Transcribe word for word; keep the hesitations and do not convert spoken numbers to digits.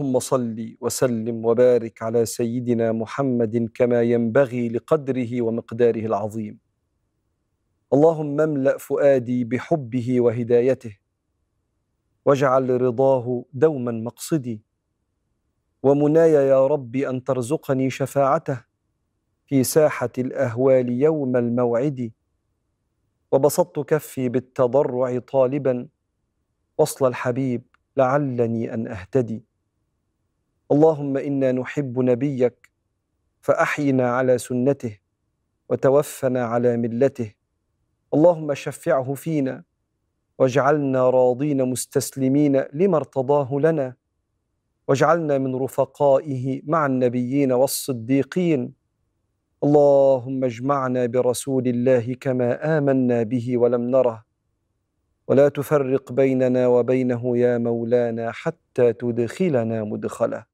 اللهم صل وسلم وبارك على سيدنا محمد كما ينبغي لقدره ومقداره العظيم. اللهم املأ فؤادي بحبه وهدايته، واجعل رضاه دوما مقصدي، ومناي يا رب أن ترزقني شفاعته في ساحة الأهوال يوم الموعد. وبسطت كفي بالتضرع طالبا وصل الحبيب لعلني أن أهتدي. اللهم إنا نحب نبيك فأحينا على سنته وتوفنا على ملته. اللهم شفعه فينا واجعلنا راضين مستسلمين لما ارتضاه لنا، واجعلنا من رفقائه مع النبيين والصديقين. اللهم اجمعنا برسول الله كما آمنا به ولم نره، ولا تفرق بيننا وبينه يا مولانا حتى تدخلنا مدخله.